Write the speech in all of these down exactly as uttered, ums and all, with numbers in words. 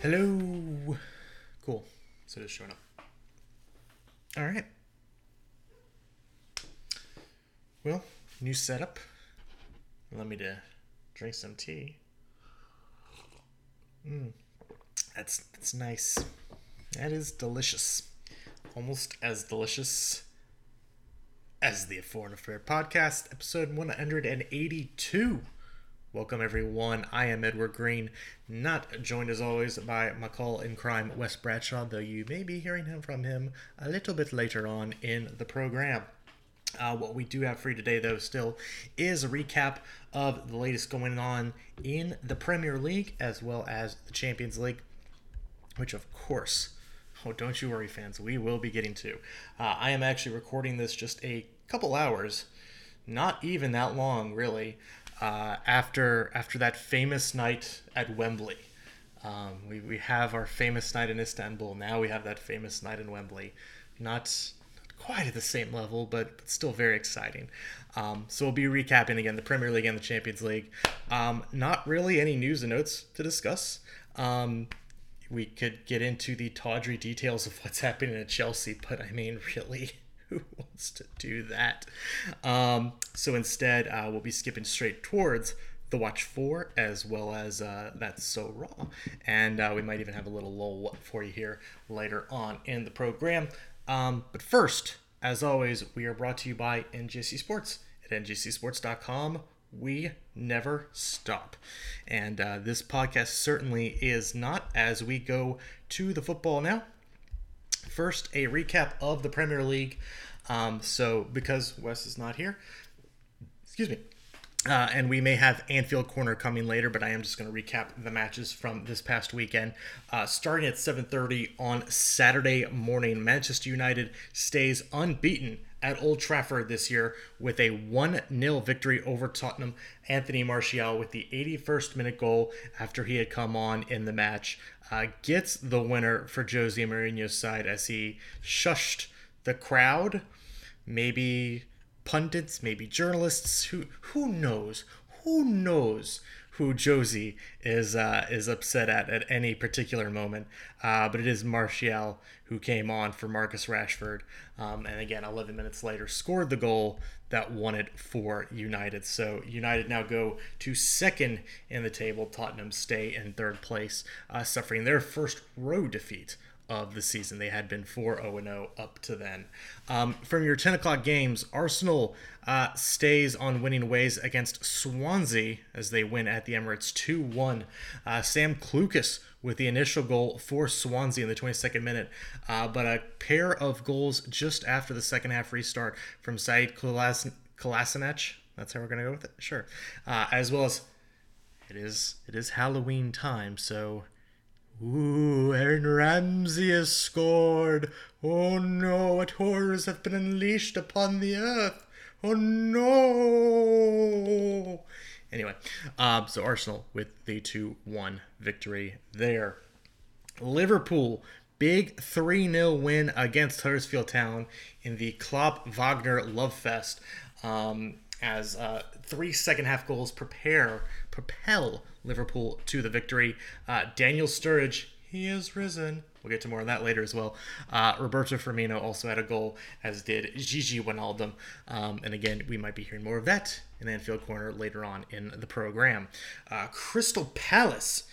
Hello. Cool. So just showing up. All right. Well, new setup. Allow me to drink some tea. Mm. That's that's nice. That is delicious. Almost as delicious as the A Foreign Affair podcast, episode one hundred eighty-two. Welcome, everyone. I am Edward Green, not joined as always by my call in crime, Wes Bradshaw, though you may be hearing him from him a little bit later on in the program. Uh, what we do have for you today, though, still is a recap of the latest going on in the Premier League as well as the Champions League, which, of course, oh, don't you worry, fans, we will be getting to. Uh, I am actually recording this just a couple hours, not even that long, really. Uh, after after that famous night at Wembley. Um, we, we have our famous night in Istanbul. Now we have that famous night in Wembley. Not, not quite at the same level, but, but still very exciting. Um, so we'll be recapping again the Premier League and the Champions League. Um, not really any news and notes to discuss. Um, we could get into the tawdry details of what's happening at Chelsea, but I mean, really... Who wants to do that? Um, so instead, uh, we'll be skipping straight towards the Watch four, as well as uh, That's So Raw. And uh, we might even have a little lull for you here later on in the program. Um, but first, as always, we are brought to you by N G S C Sports at N G S C Sports dot com. We never stop. And uh, this podcast certainly is not, as we go to the football now. First, a recap of the Premier League. Um, so, because Wes is not here, excuse me, uh, and we may have Anfield Corner coming later, but I am just going to recap the matches from this past weekend. Uh, starting at seven thirty on Saturday morning, Manchester United stays unbeaten at Old Trafford this year with a one nil victory over Tottenham. Anthony Martial with the eighty-first minute goal after he had come on in the match. Uh, gets the winner for Jose Mourinho's side as he shushed the crowd, maybe pundits, maybe journalists, who who knows, who knows who Jose is uh, is upset at at any particular moment. Uh, but it is Martial who came on for Marcus Rashford, um, and again, eleven minutes later, scored the goal that won it for United. So United now go to second in the table. Tottenham stay in third place, uh, suffering their first road defeat of the season. They had been four oh and oh up to then. Um, from your ten o'clock games, Arsenal uh, stays on winning ways against Swansea as they win at the Emirates two one. Uh, Sam Klukas with the initial goal for Swansea in the twenty-second minute, uh, but a pair of goals just after the second half restart from Said Kolas- Kolasinac. That's how we're going to go with it? Sure. Uh, as well as, it is it is Halloween time, so... Ooh, Aaron Ramsey has scored. Oh no, what horrors have been unleashed upon the earth. Oh no. Anyway, uh, so Arsenal with the two one victory there. Liverpool, big three nil win against Huddersfield Town in the Klopp-Wagner love fest, um, as uh, three second half goals prepare, propel Liverpool to the victory. Uh, Daniel Sturridge, he is risen. We'll get to more on that later as well. Uh, Roberto Firmino also had a goal, as did Gigi Wijnaldum. Um, and again, we might be hearing more of that in Anfield Corner later on in the program. Uh, Crystal Palace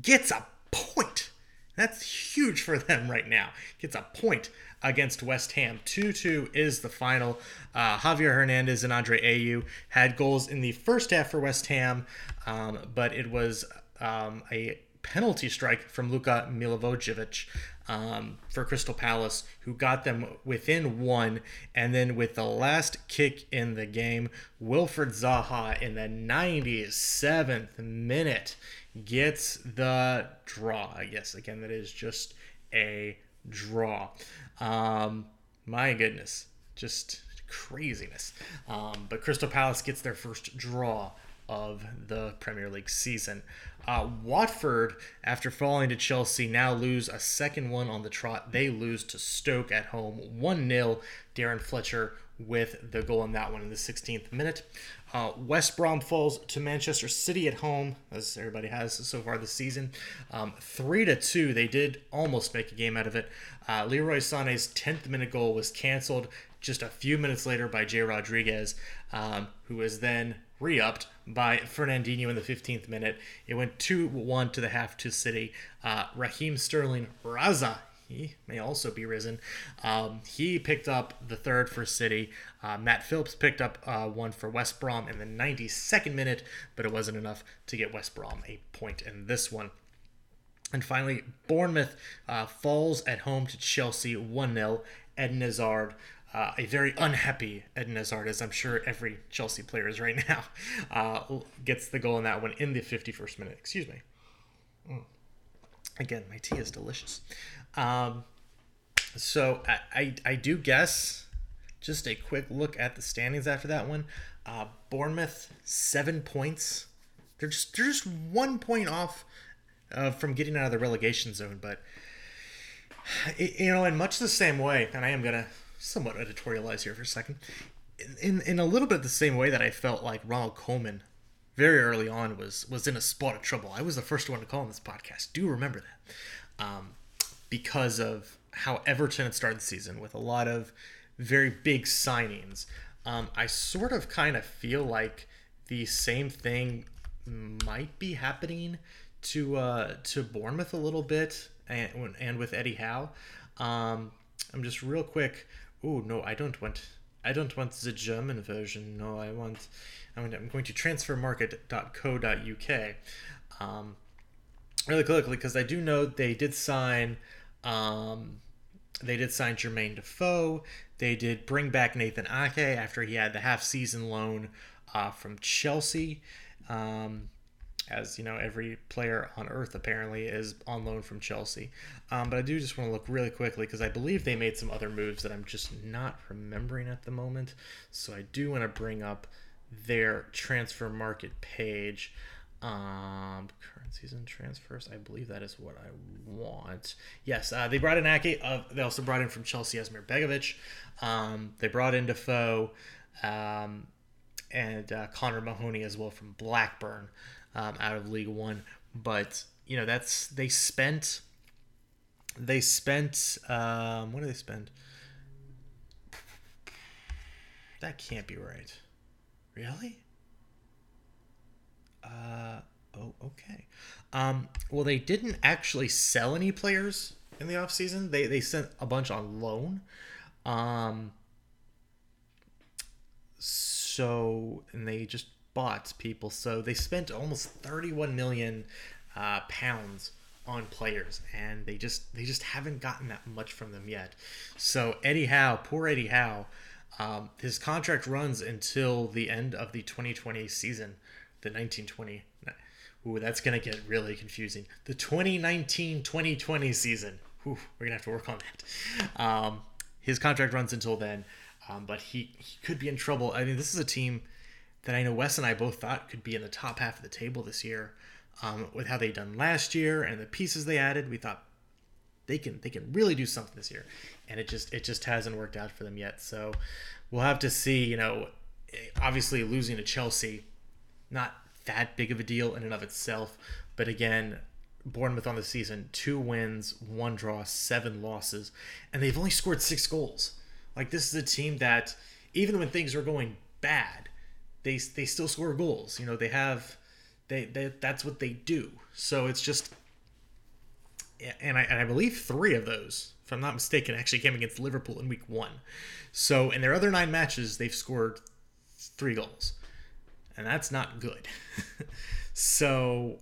gets a point That's huge for them right now. Gets a point against West Ham. two two is the final. Uh, Javier Hernandez and Andre Ayew had goals in the first half for West Ham, um, but it was um, a penalty strike from Luka Milivojevic um, for Crystal Palace, who got them within one. And then with the last kick in the game, Wilfried Zaha in the ninety-seventh minute gets the draw. Yes, again, that is just a draw. Um, my goodness, just craziness. Um, but Crystal Palace gets their first draw of the Premier League season. Uh, Watford, after falling to Chelsea, now lose a second one on the trot. They lose to Stoke at home one nil. Darren Fletcher with the goal in that one in the sixteenth minute. Uh, West Brom falls to Manchester City at home, as everybody has so far this season. Um, three to two, they did almost make a game out of it. Uh, Leroy Sané's tenth minute goal was canceled just a few minutes later by Jay Rodriguez, um, who was then re-upped by Fernandinho in the fifteenth minute. It went two one to the half to City. Uh, Raheem Sterling Raza, he may also be risen. Um, he picked up the third for City. Uh, Matt Phillips picked up uh, one for West Brom in the ninety-second minute, but it wasn't enough to get West Brom a point in this one. And finally, Bournemouth uh, falls at home to Chelsea one nil. Eden Hazard, Uh, a very unhappy Eden Hazard, as I'm sure every Chelsea player is right now, uh, gets the goal in that one in the fifty-first minute. Excuse me. Mm. Again, my tea is delicious. Um, so I, I, I do guess, just a quick look at the standings after that one. Uh, Bournemouth, seven points. They're just, they're just one point off uh, from getting out of the relegation zone. But, it, you know, in much the same way, and I am going to somewhat editorialize here for a second, in, in in a little bit the same way that I felt like Ronald Koeman very early on was was in a spot of trouble. I was the first one to call on this podcast. Do remember that. Um, because of how Everton had started the season with a lot of very big signings. Um, I sort of kind of feel like the same thing might be happening to uh, to Bournemouth a little bit and, and with Eddie Howe. Um, I'm just real quick. Oh no, I don't want. I don't want the German version. No, I want. I mean, I'm going to transfermarket dot co dot U K. Um, really quickly, because I do know they did sign. Um, they did sign Jermaine Defoe. They did bring back Nathan Ake after he had the half-season loan uh, from Chelsea. Um, as you know, every player on earth apparently is on loan from Chelsea. Um, but I do just want to look really quickly because I believe they made some other moves that I'm just not remembering at the moment. So I do want to bring up their transfer market page. Um, currencies and transfers, I believe that is what I want. Yes, uh, they brought in Ake. Uh, they also brought in from Chelsea Asmir Begovic. Um, they brought in Defoe um, and uh, Connor Mahoney as well from Blackburn. Um, out of League One, but you know that's they spent. They spent. Um, what did they spend? That can't be right. Really? Uh oh. Okay. Um. Well, they didn't actually sell any players in the offseason. They they sent a bunch on loan. Um. So and they just. Bought people, so they spent almost thirty-one million uh, pounds on players, and they just they just haven't gotten that much from them yet. So Eddie Howe, poor Eddie Howe, um, his contract runs until the end of the twenty twenty season, the nineteen twenty. Ooh, that's gonna get really confusing. The twenty nineteen twenty twenty season. Ooh, we're gonna have to work on that. Um, his contract runs until then, um, but he he could be in trouble. I mean, this is a team that I know Wes and I both thought could be in the top half of the table this year, um, with how they done last year and the pieces they added. We thought they can they can really do something this year, and it just it just hasn't worked out for them yet. So we'll have to see. You know, obviously losing to Chelsea, not that big of a deal in and of itself, but again, Bournemouth on the season: two wins, one draw, seven losses, and they've only scored six goals. Like, this is a team that even when things are going bad, They they still score goals. You know, they have, they, they that's what they do. So it's just, and I, and I believe three of those, if I'm not mistaken, actually came against Liverpool in week one. So in their other nine matches, they've scored three goals, and that's not good. So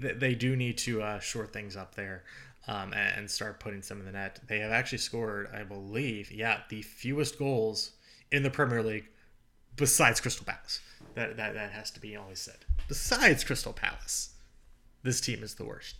th- they do need to uh, shore things up there um, and, and start putting some in the net. They have actually scored, I believe, yeah, the fewest goals in the Premier League besides Crystal Palace. That that that has to be always said. Besides Crystal Palace, this team is the worst.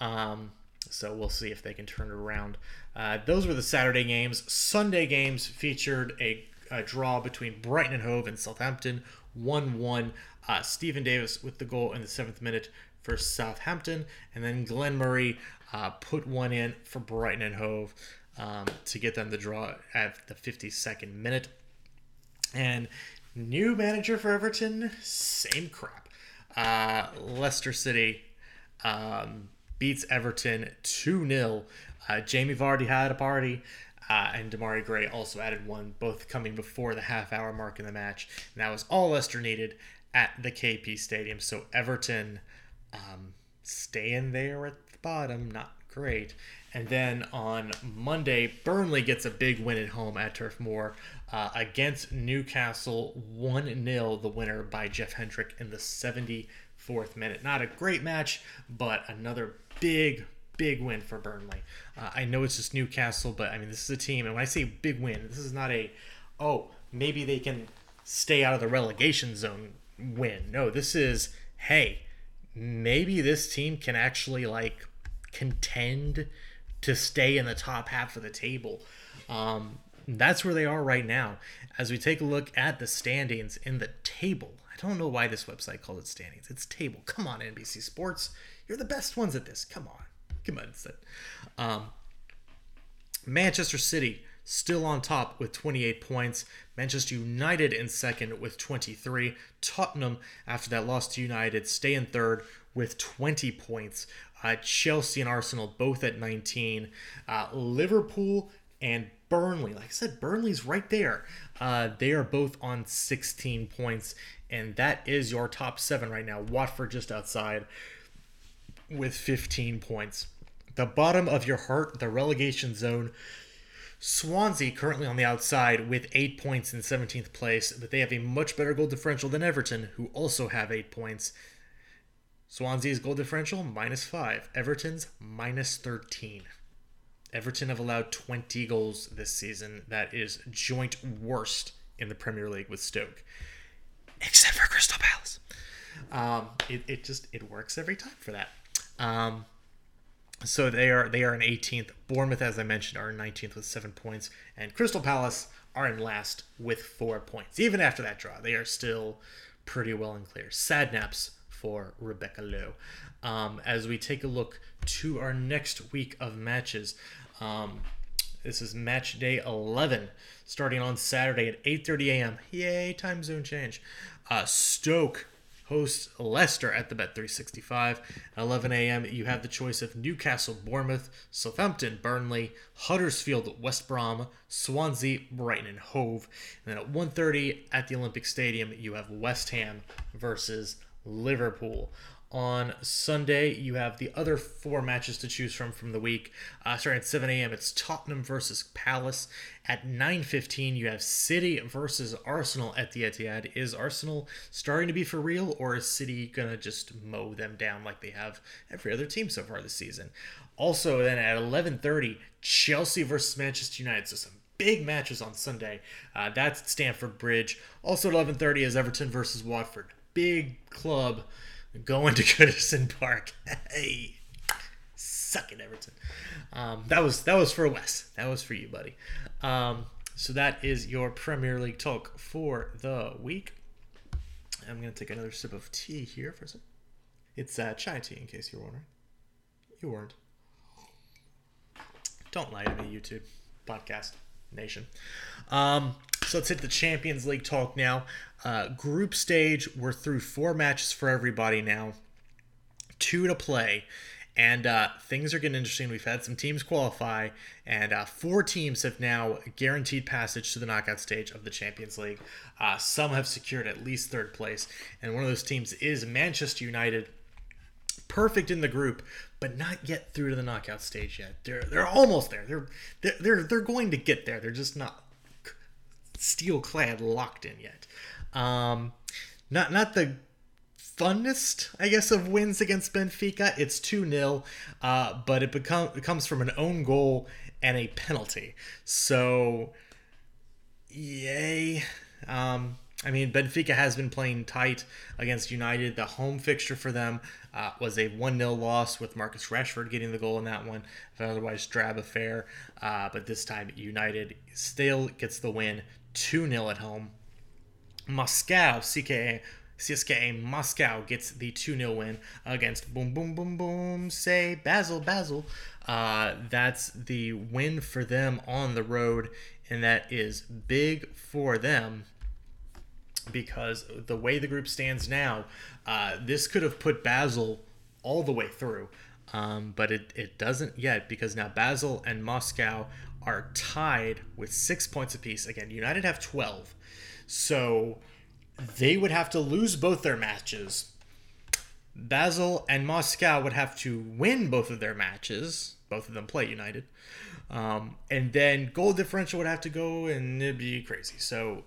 Um, so we'll see if they can turn it around. Uh, those were the Saturday games. Sunday games featured a, a draw between Brighton and Hove and Southampton, one one. Uh, Stephen Davis with the goal in the seventh minute for Southampton. And then Glenn Murray uh, put one in for Brighton and Hove um, to get them the draw at the fifty-second minute. And new manager for Everton, same crap. Uh, Leicester City um, beats Everton two nil. Uh, Jamie Vardy had a party, uh, and Damari Gray also added one, both coming before the half-hour mark in the match. And that was all Leicester needed at the K P Stadium. So Everton um, staying there at the bottom, not great. And then on Monday, Burnley gets a big win at home at Turf Moor uh, against Newcastle, one nil, the winner by Jeff Hendrick in the seventy-fourth minute. Not a great match, but another big, big win for Burnley. Uh, I know it's just Newcastle, but I mean, this is a team, and when I say big win, this is not a, oh, maybe they can stay out of the relegation zone win. No, this is, hey, maybe this team can actually, like, contend to stay in the top half of the table. Um, that's where they are right now. As we take a look at the standings in the table, I don't know why this website called it standings. It's table. Come on, N B C Sports. You're the best ones at this. Come on. Come on. Um, Manchester City still on top with twenty-eight points. Manchester United in second with twenty-three. Tottenham, after that loss to United, stay in third with twenty points. Uh, Chelsea and Arsenal both at nineteen. Uh, Liverpool and Burnley. Like I said, Burnley's right there. Uh, they are both on sixteen points, and that is your top seven right now. Watford just outside with fifteen points. The bottom of your heart, the relegation zone. Swansea currently on the outside with eight points in seventeenth place, but they have a much better goal differential than Everton, who also have eight points. Swansea's goal differential, minus five. Everton's, minus thirteen. Everton have allowed twenty goals this season. That is joint worst in the Premier League with Stoke. Except for Crystal Palace. Um, it, it just, it works every time for that. Um, so they are they are in eighteenth. Bournemouth, as I mentioned, are in nineteenth with seven points. And Crystal Palace are in last with four points. Even after that draw, they are still pretty well and clear. Sad naps for Rebecca Lowe. Um, as we take a look to our next week of matches, um, this is match day eleven, starting on Saturday at eight thirty a.m. Yay, time zone change. Uh, Stoke hosts Leicester at the Bet three sixty-five. At eleven a.m., you have the choice of Newcastle, Bournemouth, Southampton, Burnley, Huddersfield, West Brom, Swansea, Brighton, and Hove. And then at one thirty at the Olympic Stadium, you have West Ham versus Liverpool. On Sunday, you have the other four matches to choose from from the week. Uh, starting at seven a.m., it's Tottenham versus Palace. At nine fifteen, you have City versus Arsenal at the Etihad. Is Arsenal starting to be for real, or is City going to just mow them down like they have every other team so far this season? Also, then at eleven thirty, Chelsea versus Manchester United. So some big matches on Sunday. Uh, that's at Stamford Bridge. Also at eleven thirty is Everton versus Watford. Big club going to Goodison Park. Hey, suck it, Everton. Um, that was that was for Wes. That was for you, buddy. Um, so that is your Premier League talk for the week. I'm gonna take another sip of tea here for a second. It's uh, chai tea, in case you're wondering. You weren't. Don't lie to me, YouTube podcast nation. Um, so let's hit the Champions League talk now. Uh, group stage, we're through four matches for everybody now, two to play, and uh, things are getting interesting. We've had some teams qualify, and uh, four teams have now guaranteed passage to the knockout stage of the Champions League. Uh, some have secured at least third place, and one of those teams is Manchester United, perfect in the group, but not yet through to the knockout stage yet. They're they're almost there. They're they're they're, they're going to get there. They're just not steel clad locked in yet. Um, not not the funnest, I guess, of wins against Benfica. It's two nil, uh, but it become it comes from an own goal and a penalty. So, yay. Um, I mean, Benfica has been playing tight against United. The home fixture for them uh, was a one nil loss with Marcus Rashford getting the goal in that one. An otherwise drab affair. Uh, but this time, United still gets the win, two nil at home. Moscow, C K A, C S K A Moscow gets the two nil win against Boom Boom Boom Boom, say Basel, Basel. Uh, that's the win for them on the road, and that is big for them. Because the way the group stands now, uh, this could have put Basel all the way through. Um, but it, it doesn't yet, because now Basel and Moscow are tied with six points apiece. Again, United have twelve. So they would have to lose both their matches. Basel and Moscow would have to win both of their matches. Both of them play United. Um, and then goal differential would have to go, and it'd be crazy. So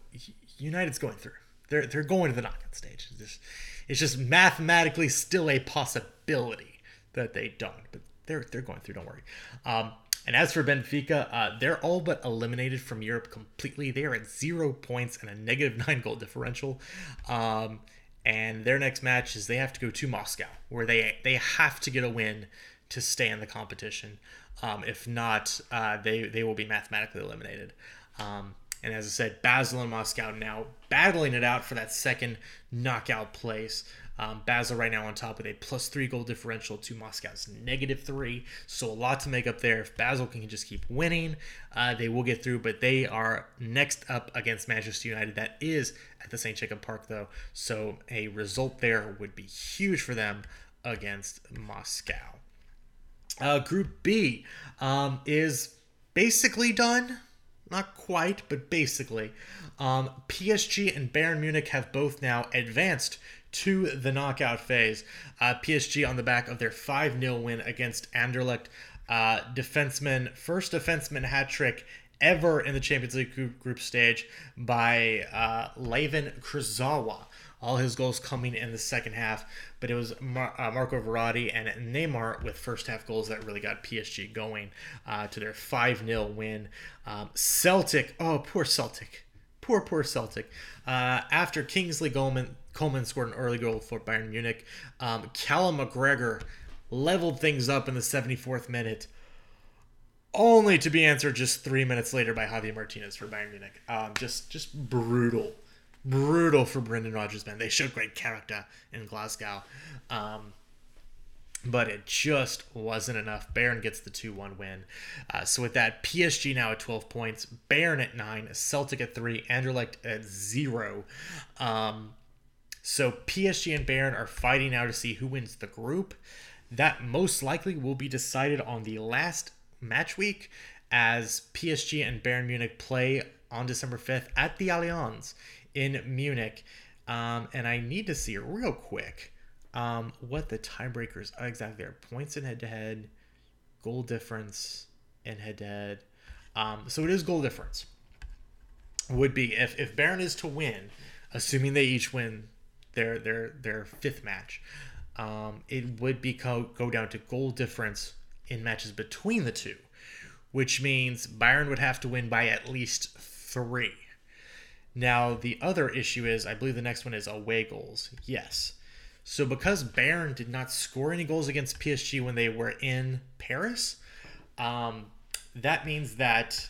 United's going through. They're they're going to the knockout stage. It's just, it's just mathematically still a possibility that they don't, but they're they're going through. Don't worry. Um, and as for Benfica, uh, they're all but eliminated from Europe completely. They are at zero points and a negative nine goal differential. Um, and their next match is they have to go to Moscow, where they they have to get a win to stay in the competition. Um, if not, uh, they they will be mathematically eliminated. Um, And as I said, Basel and Moscow now battling it out for that second knockout place. Um, Basel right now on top with a plus three goal differential to Moscow's negative three. So a lot to make up there. If Basel can just keep winning, uh, they will get through. But they are next up against Manchester United. That is at the Saint Jacob Park, though. So a result there would be huge for them against Moscow. Uh, Group B um, is basically done. Not quite, but basically. Um, P S G and Bayern Munich have both now advanced to the knockout phase. Uh, P S G on the back of their five nil win against Anderlecht. Uh, defenseman, first defenseman hat trick ever in the Champions League group, group stage by uh, Levin Kurzawa. All his goals coming in the second half, but it was Mar- uh, Marco Verratti and Neymar with first-half goals that really got P S G going uh, to their five nil win. Um, Celtic, oh, poor Celtic. Poor, poor Celtic. Uh, after Kingsley Coleman, Coleman scored an early goal for Bayern Munich, um, Callum McGregor leveled things up in the seventy-fourth minute, only to be answered just three minutes later by Javi Martinez for Bayern Munich. Um, just, just brutal. Brutal for Brendan Rodgers, man. They showed great character in Glasgow. Um, but it just wasn't enough. Bayern gets the two one win. Uh, so with that, P S G now at twelve points, Bayern at nine, Celtic at three, Anderlecht at zero. Um, so P S G and Bayern are fighting now to see who wins the group. That most likely will be decided on the last match week as P S G and Bayern Munich play on December fifth at the Allianz in Munich, um, and I need to see real quick um, what the tiebreakers are exactly. Are points in head-to-head, goal difference in head-to-head. Um, so it is goal difference. Would be if if Bayern is to win, assuming they each win their their their fifth match, um, it would be co- go down to goal difference in matches between the two, which means Bayern would have to win by at least three. Now, the other issue is, I believe the next one is away goals. Yes. So because Bayern did not score any goals against P S G when they were in Paris, um, that means that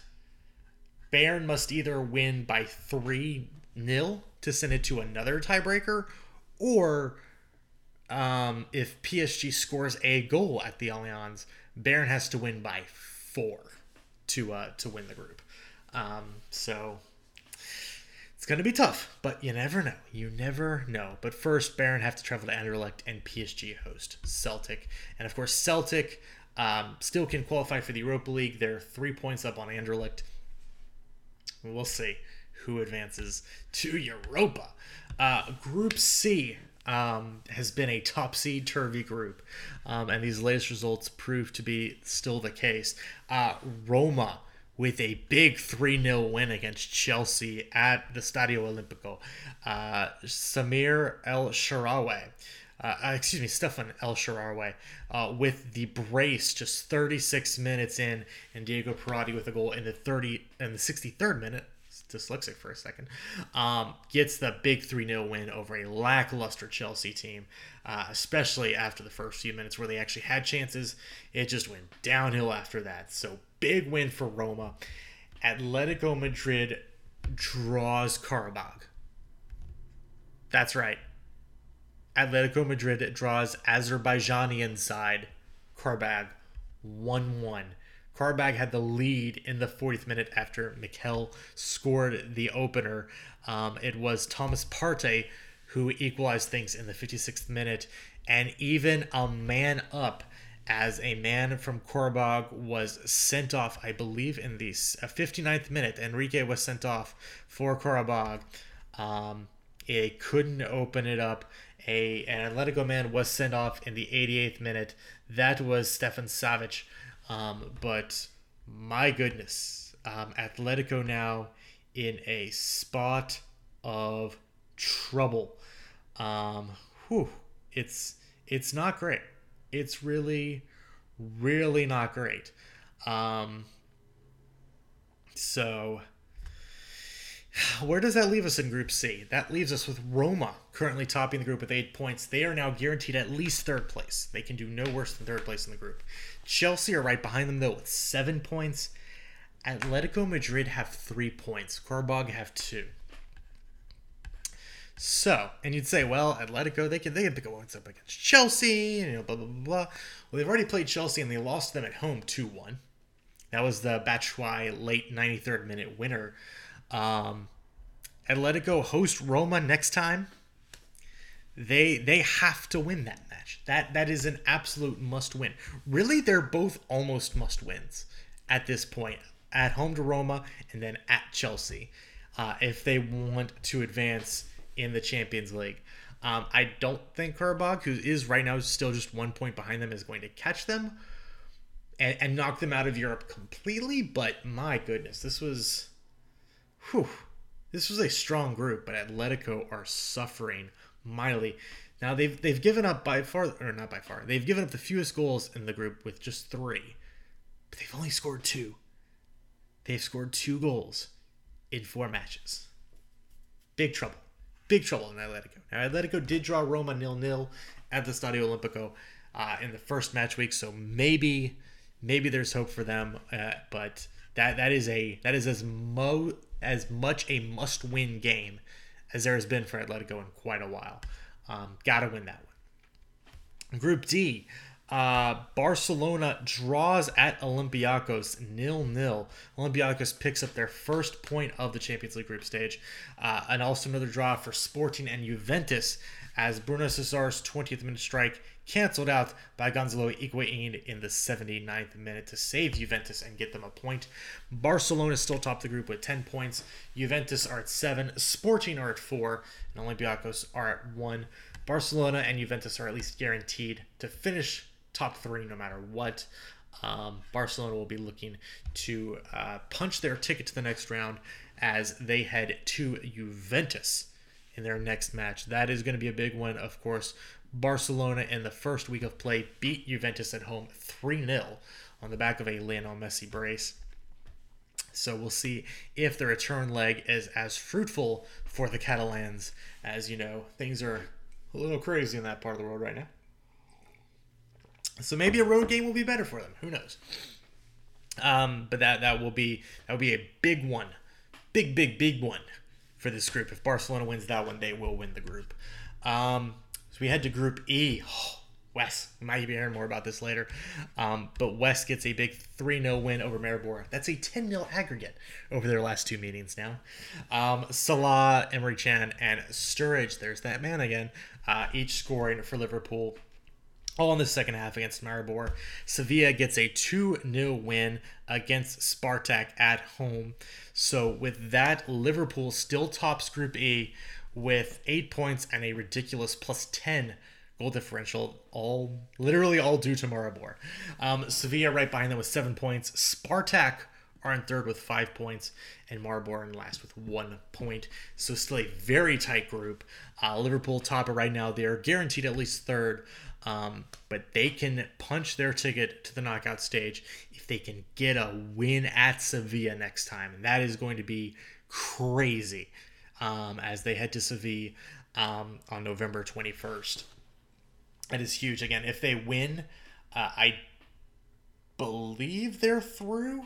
Bayern must either win by three nil to send it to another tiebreaker, or um, if P S G scores a goal at the Allianz, Bayern has to win by four to, uh, to win the group. Um, so... It's going to be tough, but you never know. You never know. But first, Bayern have to travel to Anderlecht, and P S G host Celtic. And, of course, Celtic um, still can qualify for the Europa League. They're three points up on Anderlecht. We'll see who advances to Europa. Uh, Group C um, has been a topsy-turvy group, um, and these latest results prove to be still the case. Uh, Roma with a big three nil win against Chelsea at the Stadio Olimpico. Uh, Samir El-Shaarawy, uh, excuse me, Stefan El-Shaarawy, uh, with the brace just thirty-six minutes in, and Diego Perotti with a goal in the thirty and the sixty-third minute. Dyslexic for a second, um, gets the big three nil win over a lackluster Chelsea team, uh, especially after the first few minutes where they actually had chances. It just went downhill after that. So big win for Roma. Atletico Madrid draws Karabakh. That's right. Atletico Madrid draws Azerbaijani side Karabakh one one. Karabakh had the lead in the fortieth minute after Mikel scored the opener. Um, it was Thomas Partey who equalized things in the fifty-sixth minute, and even a man up as a man from Karabakh was sent off, I believe, in the fifty-ninth minute. Enrique was sent off for Karabakh. Um, it couldn't open it up. A, an Atletico man was sent off in the eighty-eighth minute. That was Stefan Savic. Um, but my goodness, um, Atletico now in a spot of trouble. Um, whew, it's it's not great. It's really, really not great. Um, so where does that leave us in Group C? That leaves us with Roma currently topping the group with eight points. They are now guaranteed at least third place. They can do no worse than third place in the group. Chelsea are right behind them, though, with seven points. Atletico Madrid have three points. Karabakh have two. So, and you'd say, well, Atletico, they can they can pick up points up against Chelsea, and you know, blah, blah, blah, blah. Well, they've already played Chelsea, and they lost them at home two one. That was the Batshuayi late ninety-third minute winner. Um, Atletico host Roma next time. They they have to win that match. That that is an absolute must win. Really, they're both almost must wins at this point. At home to Roma and then at Chelsea, uh, if they want to advance in the Champions League. Um, I don't think Karabakh, who is right now still just one point behind them, is going to catch them and, and knock them out of Europe completely. But my goodness, this was. Whew, this was a strong group, but Atletico are suffering mightily. Now they've they've given up by far, or not by far, they've given up the fewest goals in the group with just three, but they've only scored two. They've scored two goals in four matches. Big trouble, big trouble in Atletico. Now Atletico did draw Roma nil nil at the Stadio Olimpico uh, in the first match week, so maybe maybe there's hope for them. Uh, but that that is a that is as mo. as much a must-win game as there has been for Atletico in quite a while. Um, gotta win that one. Group D, uh, Barcelona draws at Olympiacos nil nil. Olympiacos picks up their first point of the Champions League group stage, uh, and also another draw for Sporting and Juventus as Bruno Cesar's twentieth minute strike canceled out by Gonzalo Higuain in the seventy-ninth minute to save Juventus and get them a point. Barcelona still top the group with ten points. Juventus are at seven. Sporting are at four. And Olympiacos are at one. Barcelona and Juventus are at least guaranteed to finish top three no matter what. Um, Barcelona will be looking to uh, punch their ticket to the next round as they head to Juventus in their next match. That is going to be a big one, of course. Barcelona in the first week of play beat Juventus at home three nil on the back of a Lionel Messi brace. So we'll see if the return leg is as fruitful for the Catalans, as you know, things are a little crazy in that part of the world right now. So maybe a road game will be better for them. Who knows? Um, but that that will be that will be a big one, big big big one for this group. If Barcelona wins that one, they will win the group. Um, So we head to Group E. Oh, Wes, we might be hearing more about this later. Um, but Wes gets a big three nil win over Maribor. That's a ten nil aggregate over their last two meetings now. Um, Salah, Emre Can, and Sturridge, there's that man again, uh, each scoring for Liverpool. All in the second half against Maribor. Sevilla gets a two nil win against Spartak at home. So with that, Liverpool still tops Group E with eight points and a ridiculous plus ten goal differential, all literally all due to Maribor. Um, Sevilla right behind them with seven points. Spartak are in third with five points, and Maribor in last with one point. So still a very tight group. Uh, Liverpool top it right now. They're guaranteed at least third, um, but they can punch their ticket to the knockout stage if they can get a win at Sevilla next time, and that is going to be crazy um, as they head to Sevilla um, on November twenty-first. That is huge. Again, if they win, uh, I believe they're through.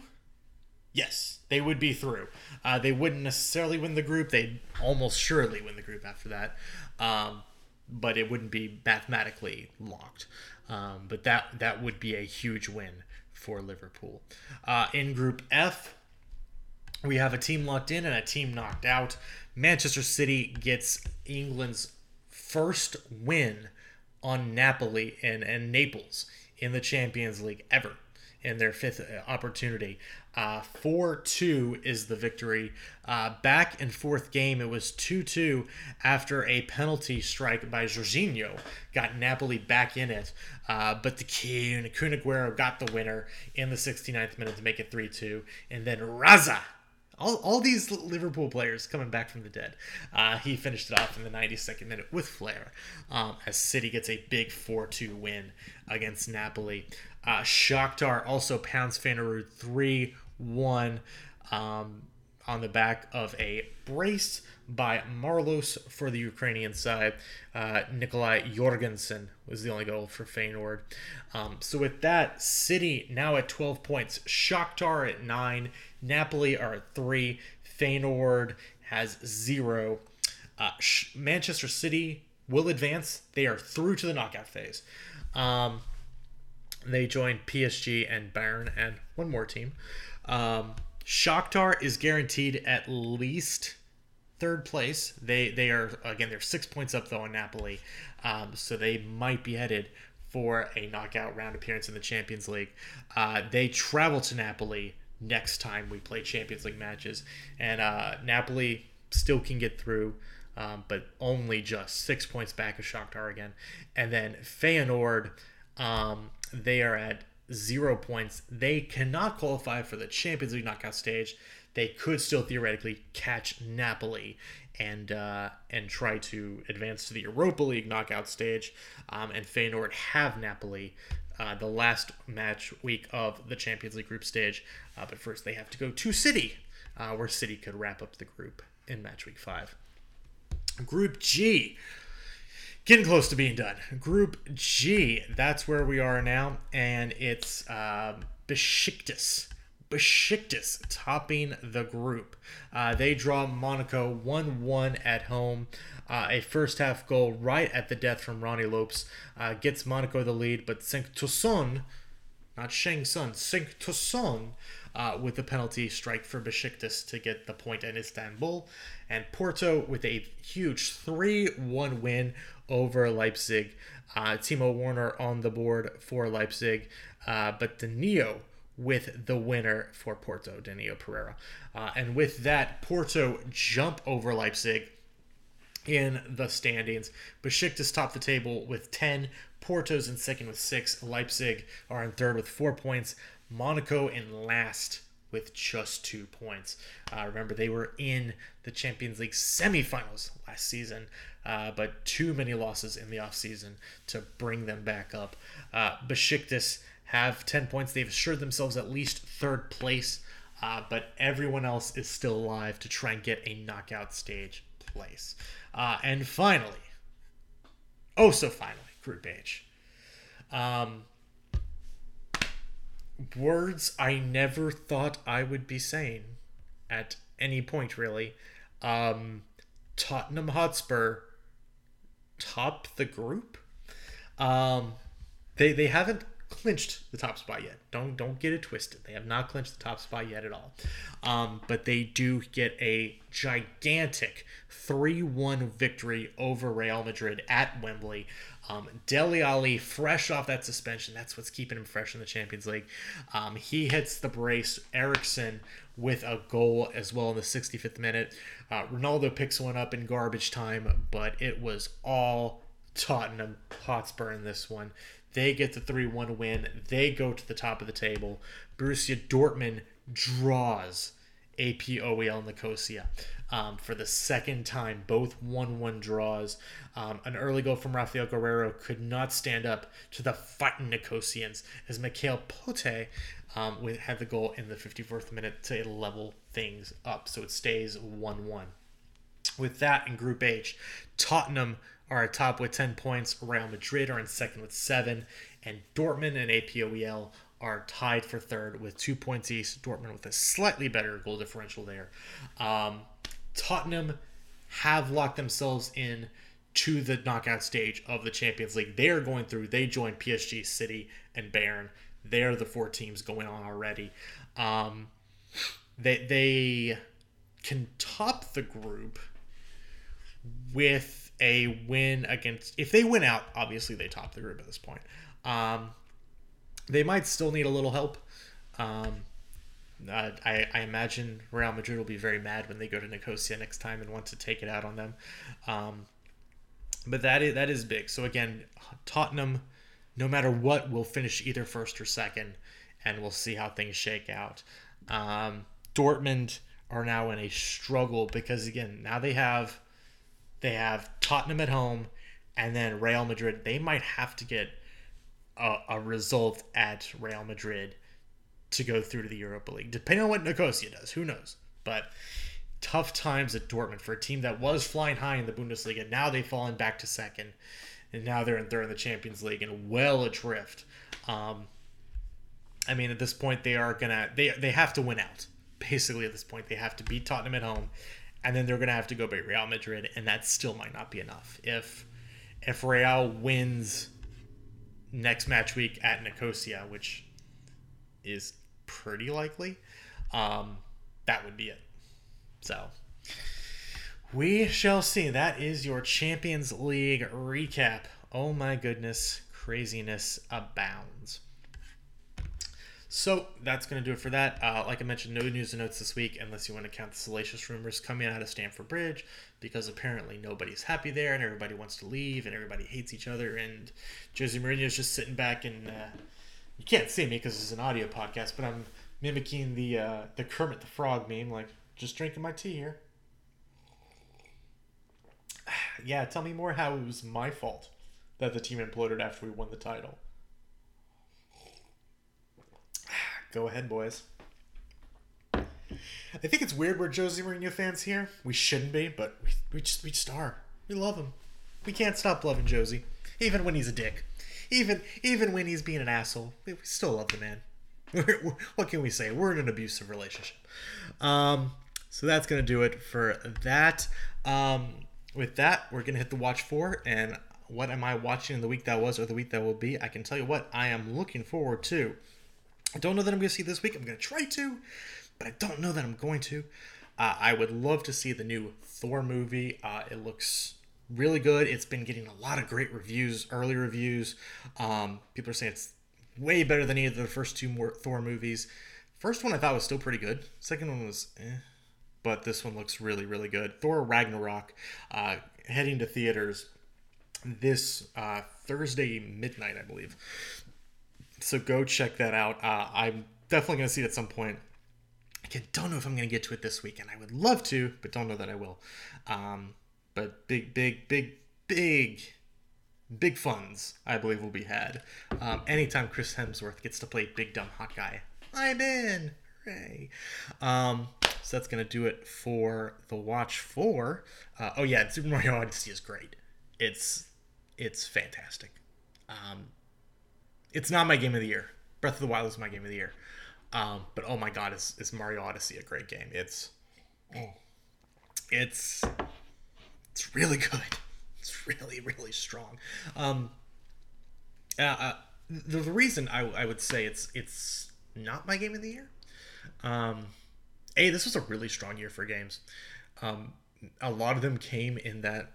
Yes, they would be through. Uh, they wouldn't necessarily win the group. They'd almost surely win the group after that. Um, but it wouldn't be mathematically locked. Um, but that that would be a huge win for Liverpool. Uh, in Group F, we have a team locked in and a team knocked out. Manchester City gets England's first win on Napoli and, and Naples in the Champions League ever, in their fifth opportunity. Uh, four two is the victory. Uh, back and forth game, it was two two after a penalty strike by Jorginho got Napoli back in it. Uh, but the Kun, Kun Aguero got the winner in the sixty-ninth minute to make it three two. And then Raza, all, all these Liverpool players coming back from the dead. Uh, he finished it off in the ninety-second minute with flair, um, as City gets a big four two win against Napoli. Uh, Shakhtar also pounds Feyenoord three one um, on the back of a brace by Marlos for the Ukrainian side. Uh, Nikolai Jorgensen was the only goal for Feyenoord. Um, so with that, City now at twelve points. Shakhtar at nine. Napoli are at three. Feyenoord has zero. Uh, Sh- Manchester City will advance. They are through to the knockout phase. Um... They joined P S G and Bayern and one more team. Um, Shakhtar is guaranteed at least third place. They they are, again, they're six points up, though, on Napoli. Um, so they might be headed for a knockout round appearance in the Champions League. Uh, they travel to Napoli next time we play Champions League matches. And uh, Napoli still can get through, um, but only just six points back of Shakhtar again. And then Feyenoord... Um, they are at zero points. They cannot qualify for the Champions League knockout stage. They could still theoretically catch Napoli and uh, and try to advance to the Europa League knockout stage. Um, and Feyenoord have Napoli uh, the last match week of the Champions League group stage. Uh, but first they have to go to City, uh, where City could wrap up the group in match week five. Group G. Getting close to being done. Group G, that's where we are now, and it's uh, Besiktas. Besiktas topping the group. Uh, they draw Monaco one one at home. Uh, a first-half goal right at the death from Ronnie Lopes uh, gets Monaco the lead, but Saint-Toussaint, not Shang-Sun, Saint-Toussaint uh, with the penalty strike for Besiktas to get the point in Istanbul, and Porto with a huge three one win over Leipzig. Uh, Timo Werner on the board for Leipzig, uh, but Danilo with the winner for Porto, Danilo Pereira. Uh, and with that, Porto jump over Leipzig in the standings. Besiktas top the table with ten, Porto's in second with six, Leipzig are in third with four points, Monaco in last with just two points. Uh, remember, they were in the Champions League semifinals last season, uh, but too many losses in the offseason to bring them back up. Uh, Besiktas have ten points. They've assured themselves at least third place, uh, but everyone else is still alive to try and get a knockout stage place. Uh, and finally, oh so finally, Group H. Um... Words I never thought I would be saying at any point, really. Um, Tottenham Hotspur top the group. Um, they they haven't clinched the top spot yet. Don't don't get it twisted. They have not clinched the top spot yet at all. Um, but they do get a gigantic three one victory over Real Madrid at Wembley. Um, Dele Alli, fresh off that suspension, that's what's keeping him fresh in the Champions League. Um, he hits the brace. Eriksen with a goal as well in the sixty-fifth minute. Uh, Ronaldo picks one up in garbage time, but it was all Tottenham Hotspur in this one. They get the three one win. They go to the top of the table. Borussia Dortmund draws A P O E L and Nicosia um, for the second time. Both one one draws. Um, an early goal from Rafael Guerrero could not stand up to the fighting Nicosians as Mikhail Pote um, with, had the goal in the fifty-fourth minute to level things up. So it stays one one. With that in Group H, Tottenham are atop with ten points. Real Madrid are in second with seven. And Dortmund and A P O E L are tied for third with two points each. Dortmund with a slightly better goal differential there. Um, Tottenham have locked themselves in to the knockout stage of the Champions League. They are going through. They join P S G, City, and Bayern. They are the four teams going on already. Um, they, they can top the group with a win against, if they win out, obviously they top the group at this point. Um, they might still need a little help. Um, uh, I, I imagine Real Madrid will be very mad when they go to Nicosia next time and want to take it out on them. Um, but that is, that is big. So again, Tottenham, no matter what, will finish either first or second, and we'll see how things shake out. Um, Dortmund are now in a struggle because, again, now they have They have Tottenham at home and then Real Madrid. They might have to get a, a result at Real Madrid to go through to the Europa League, depending on what Nicosia does. Who knows? But tough times at Dortmund for a team that was flying high in the Bundesliga. Now they've fallen back to second, and now they're in third in the Champions League and well adrift. Um, I mean, at this point, they are gonna they they have to win out. Basically, at this point, they have to beat Tottenham at home. And then they're going to have to go beat Real Madrid, and that still might not be enough. If if Real wins next match week at Nicosia, which is pretty likely, um, that would be it. So we shall see. That is your Champions League recap. Oh my goodness, craziness abounds. So that's going to do it for that. Uh, like I mentioned, no news and notes this week, unless you want to count the salacious rumors coming out of Stamford Bridge, because apparently nobody's happy there, and everybody wants to leave, and everybody hates each other, and Jose Mourinho's just sitting back and uh, you can't see me because it's an audio podcast, but I'm mimicking the uh, the Kermit the Frog meme, like just drinking my tea here. Yeah, tell me more how it was my fault that the team imploded after we won the title. Go ahead, boys. I think it's weird we're Jose Mourinho fans here. We shouldn't be, but we, we just we just are. We love him. We can't stop loving Jose, even when he's a dick, even even when he's being an asshole. We, we still love the man. We're, we're, what can we say? We're in an abusive relationship. Um, so that's gonna do it for that. Um, with that, we're gonna hit the watch for and what am I watching in the week that was or the week that will be? I can tell you what I am looking forward to. I don't know that I'm going to see this week. I'm going to try to, but I don't know that I'm going to. Uh, I would love to see the new Thor movie. Uh, it looks really good. It's been getting a lot of great reviews, early reviews. Um, people are saying it's way better than either of the first two more Thor movies. First one I thought was still pretty good. Second one was eh. But this one looks really, really good. Thor Ragnarok, uh, heading to theaters this uh, Thursday midnight, I believe. So go check that out. Uh, I'm definitely going to see it at some point. I don't know if I'm going to get to it this weekend. I would love to, but don't know that I will. Um, but big, big, big, big, big funds, I believe, will be had. Um, anytime Chris Hemsworth gets to play big, dumb, hot guy, I'm in. Hooray. Um, so that's going to do it for the watch for. Uh, oh, yeah, Super Mario Odyssey is great. It's, it's fantastic. Um, It's not my game of the year. Breath of the Wild is my game of the year. Um, but oh my god, is, is Mario Odyssey a great game? It's, oh, it's, it's really good. It's really, really strong. Um, uh, uh, the, the reason I, I would say it's it's not my game of the year. Um, a, this was a really strong year for games. Um, a lot of them came in that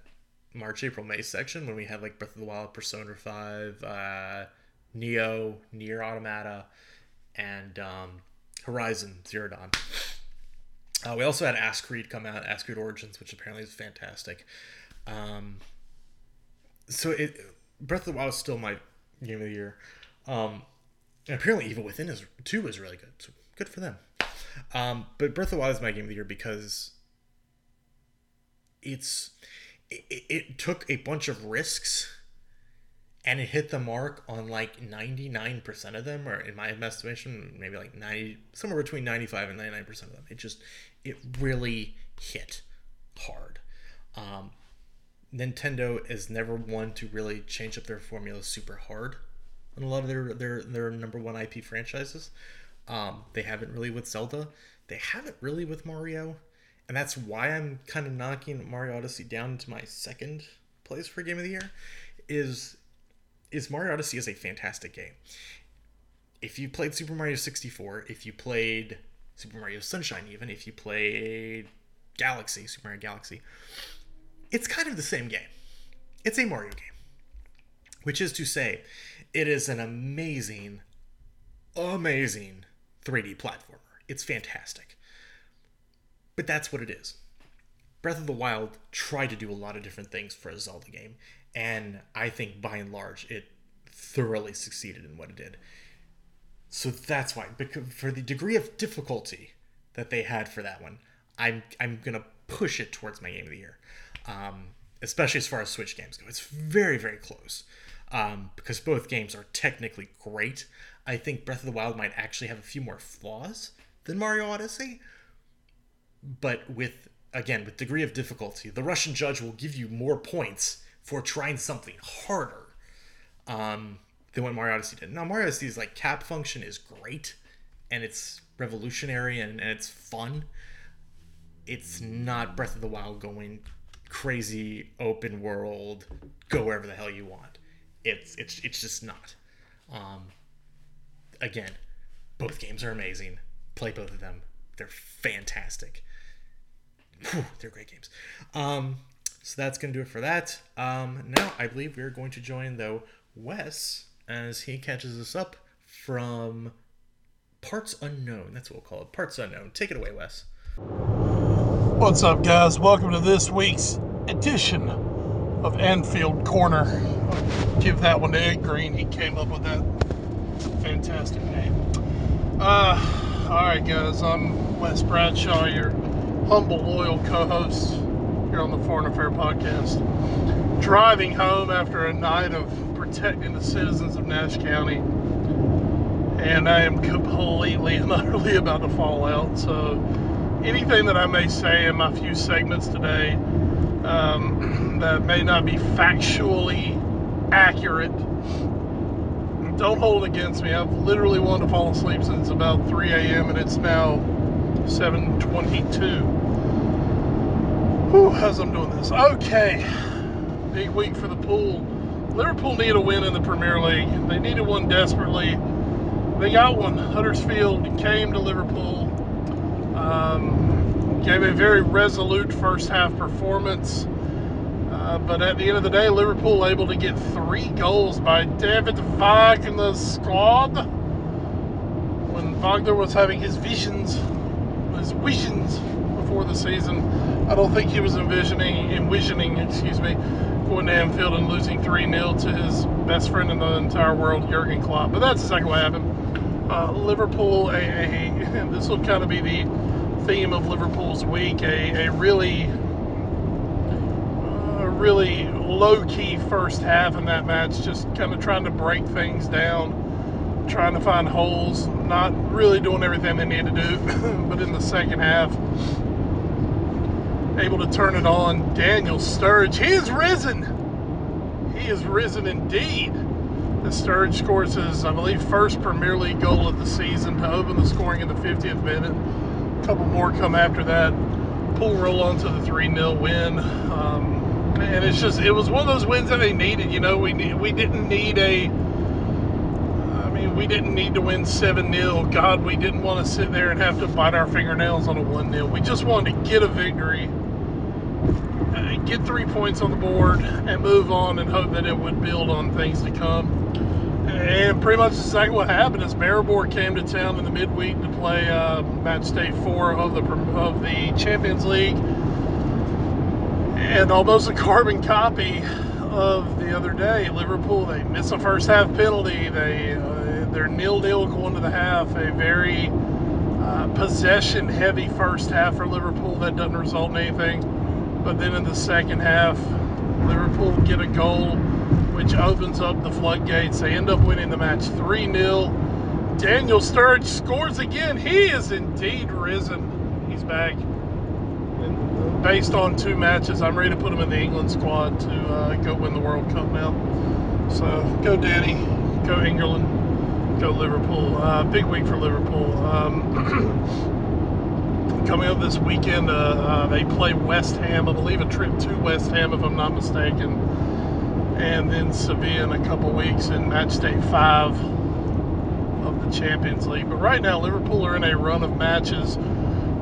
March, April, May section when we had like Breath of the Wild, Persona five, uh, Neo, Nier Automata, and um, Horizon Zero Dawn. Uh, we also had Ask Creed come out, Ask Creed Origins, which apparently is fantastic. Um, so it, Breath of the Wild is still my game of the year. Um, and apparently Evil Within is two is really good, so good for them. Um, but Breath of the Wild is my game of the year because it's it, it took a bunch of risks and it hit the mark on like ninety-nine percent of them, or in my estimation, maybe like ninety, somewhere between ninety-five and ninety-nine percent of them. It just, it really hit hard. Um, Nintendo is never one to really change up their formula super hard on a lot of their, their, their number one I P franchises. Um, they haven't really with Zelda. They haven't really with Mario. And that's why I'm kind of knocking Mario Odyssey down to my second place for Game of the Year, is... is Mario Odyssey is a fantastic game. If you played Super Mario sixty-four, if you played Super Mario Sunshine, even if you played Galaxy, Super Mario Galaxy, it's kind of the same game. It's a Mario game. Which is to say, it is an amazing, amazing three D platformer. It's fantastic. But that's what it is. Breath of the Wild tried to do a lot of different things for a Zelda game, and I think, by and large, it thoroughly succeeded in what it did. So that's why, because for the degree of difficulty that they had for that one, I'm I'm gonna push it towards my game of the year, um, especially as far as Switch games go. It's very, very close, um, because both games are technically great. I think Breath of the Wild might actually have a few more flaws than Mario Odyssey, but with, again, with degree of difficulty, the Russian judge will give you more points for trying something harder um, than what Mario Odyssey did. Now, Mario Odyssey's like cap function is great, and it's revolutionary, and, and it's fun. It's not Breath of the Wild going crazy, open world, go wherever the hell you want. It's it's it's just not. Um, again, both games are amazing. Play both of them. They're fantastic. Whew, they're great games. Um... So that's going to do it for that. Um, now I believe we're going to join, though, Wes as he catches us up from Parts Unknown. That's what we'll call it. Parts Unknown. Take it away, Wes. What's up, guys? Welcome to this week's edition of Anfield Corner. I'll give that one to Ed Green. He came up with that. It's a fantastic name. Uh, all right, guys. I'm Wes Bradshaw, your humble, loyal co-host here on the Foreign Affair podcast, driving home after a night of protecting the citizens of Nash County, and I am completely and utterly about to fall out, so anything that I may say in my few segments today um, that may not be factually accurate, don't hold it against me. I've literally wanted to fall asleep since about three a.m. and it's now seven twenty-two. Whew, as I'm doing this. Okay. Big week for the pool. Liverpool need a win in the Premier League. They needed one desperately. They got one. Huddersfield came to Liverpool. Um, gave a very resolute first half performance. Uh, but at the end of the day, Liverpool able to get three goals by David Wagner in the squad. When Wagner was having his visions, his visions before the season, I don't think he was envisioning, envisioning, excuse me, going to Anfield and losing three nil to his best friend in the entire world, Jurgen Klopp. But that's exactly what happened. Uh, Liverpool, a, a, this will kind of be the theme of Liverpool's week, a, a really, uh, really low-key first half in that match, just kind of trying to break things down, trying to find holes, not really doing everything they need to do, but in the second half, able to turn it on. Daniel Sturridge, he is risen. He is risen indeed. The Sturridge scores his, I believe, first Premier League goal of the season to open the scoring in the fiftieth minute. A couple more come after that. Pool roll on to the three nil win. Um, and it's just, it was one of those wins that they needed. You know, we we didn't need a, I mean, we didn't need to win seven nil. God, we didn't want to sit there and have to bite our fingernails on a one nil. We just wanted to get a victory. get three points on the board and move on and hope that it would build on things to come. And pretty much exactly what happened is Maribor came to town in the midweek to play uh, match day four of the of the Champions League. And almost a carbon copy of the other day, Liverpool, they miss a first half penalty. They, uh, they're nil-nil going to the half. A very uh, possession-heavy first half for Liverpool that doesn't result in anything. But then in the second half, Liverpool get a goal, which opens up the floodgates. They end up winning the match three nil. Daniel Sturridge scores again. He is indeed risen. He's back. And based on two matches, I'm ready to put him in the England squad to uh, go win the World Cup now. So go Danny, go England, go Liverpool. Uh, big week for Liverpool. Um, coming up this weekend, uh, uh, they play West Ham. I believe a trip to West Ham, if I'm not mistaken. And then Sevilla in a couple weeks in match day five of the Champions League. But right now, Liverpool are in a run of matches